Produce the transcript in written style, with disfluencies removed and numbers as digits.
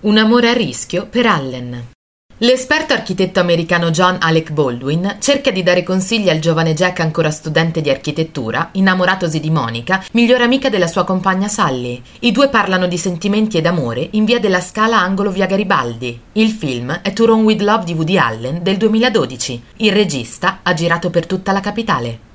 Un amore a rischio per Allen. L'esperto architetto americano John Alec Baldwin cerca di dare consigli al giovane Jack, ancora studente di architettura, innamoratosi di Monica, migliore amica della sua compagna Sally. I due parlano di sentimenti ed amore in Via della Scala angolo Via Garibaldi. Il film è To Rome with Love di Woody Allen del 2012. Il regista ha girato per tutta la capitale.